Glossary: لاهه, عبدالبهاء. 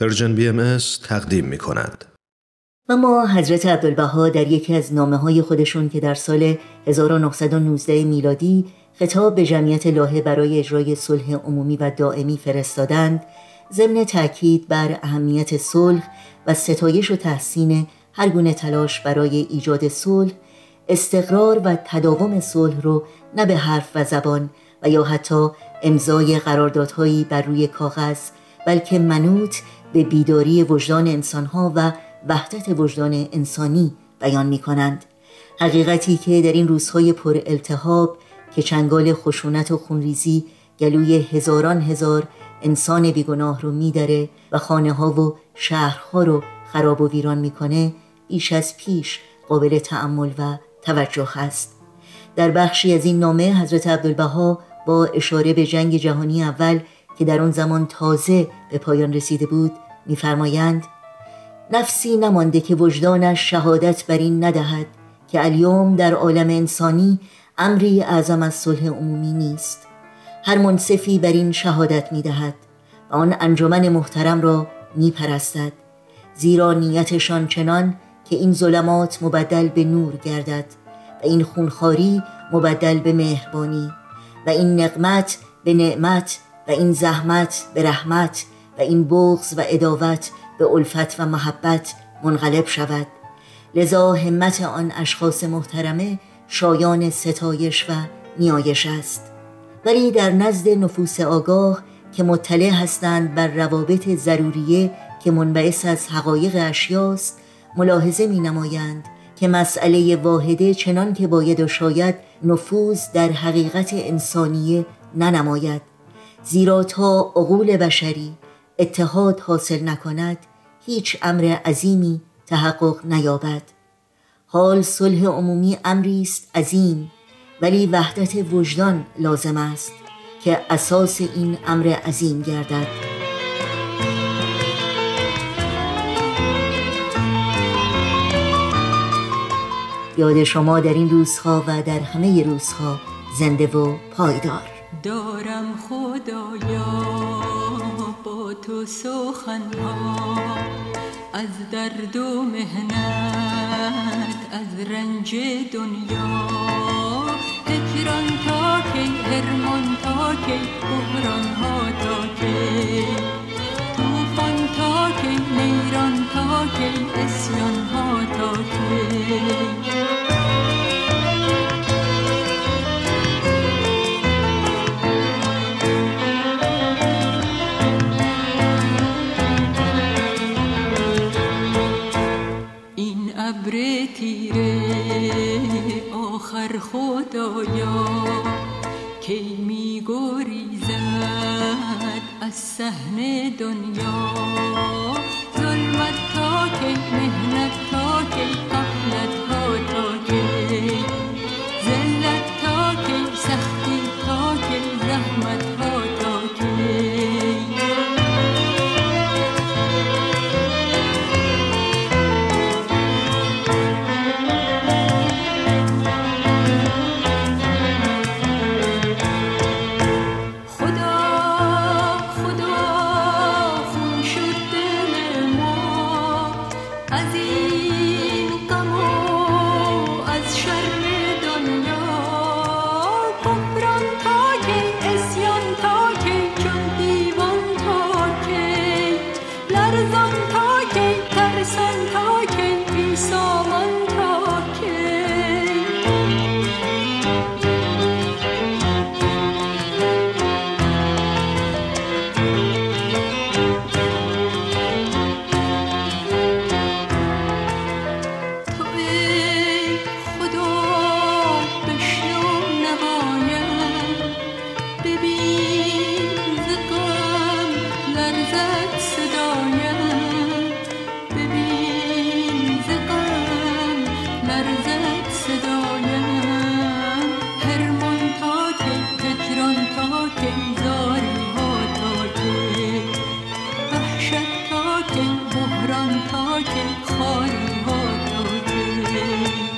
پرژن BMS تقدیم می کند. اما حضرت عبدالبهاء در یکی از نامه‌های خودشون که در سال 1919 میلادی خطاب به جمعیت لاهه برای اجرای صلح عمومی و دائمی فرستادند، ضمن تأکید بر اهمیت صلح و ستایش و تحسین هر گونه تلاش برای ایجاد صلح، استقرار و تداوم صلح رو نه به حرف و زبان و یا حتی امضای قراردادهایی بر روی کاغذ، بلکه منوط به بیداری وجدان انسانها و وحدت وجدان انسانی بیان می کنند. حقیقتی که در این روزهای پر التهاب که چنگال خشونت و خونریزی گلوی هزاران هزار انسان بیگناه رو می داره و خانه ها و شهرها رو خراب و ویران می کنه، بیش از پیش قابل تأمل و توجه است. در بخشی از این نامه حضرت عبدالبها با اشاره به جنگ جهانی اول که در اون زمان تازه به پایان رسیده بود می فرمایند: نفسی نمانده که وجدانش شهادت بر این ندهد که الیوم در عالم انسانی امری اعظم از صلح عمومی نیست. هر منصفی بر این شهادت می دهد و آن انجمن محترم را می پرستد، زیرا نیتشان چنان که این ظلمات مبدل به نور گردد و این خونخواری مبدل به مهربانی و این نقمت به نعمت و این زحمت به رحمت و این بغض و عداوت به الفت و محبت منقلب شود. لذا همت آن اشخاص محترمه شایان ستایش و نیایش است. ولی در نزد نفوس آگاه که مطلع هستند بر روابط ضروریه که منبعث از حقایق اشیاست، ملاحظه می نمایند که مسئله واحده چنان که باید و شاید نفوذ در حقیقت انسانیه ننماید، زیرا تا عقول بشری اتحاد حاصل نکند هیچ امر عظیمی تحقق نیابد. حال صلح عمومی امری است عظیم، ولی وحدت وجدان لازم است که اساس این امر عظیم گردد. یاد شما در این روزها و در همه روزها زنده و پایدار. دارم خدایا با تو سخنها از درد و مهنت، از رنج دنیا. اکران تا کی، هرمان تا کی، بحرانها تا کی، توفان تا کی، نیران تا کی، اسیانها تا کی. ابر تیره آخر خدایا کی می گریزد از صحن دنیا. ظلمت تا کی، مهنت تا کی، غفلت تا کی، ذلت تا کی، سختی تا کی، زحمت تا کی. که بحران تا که خاری ها تا که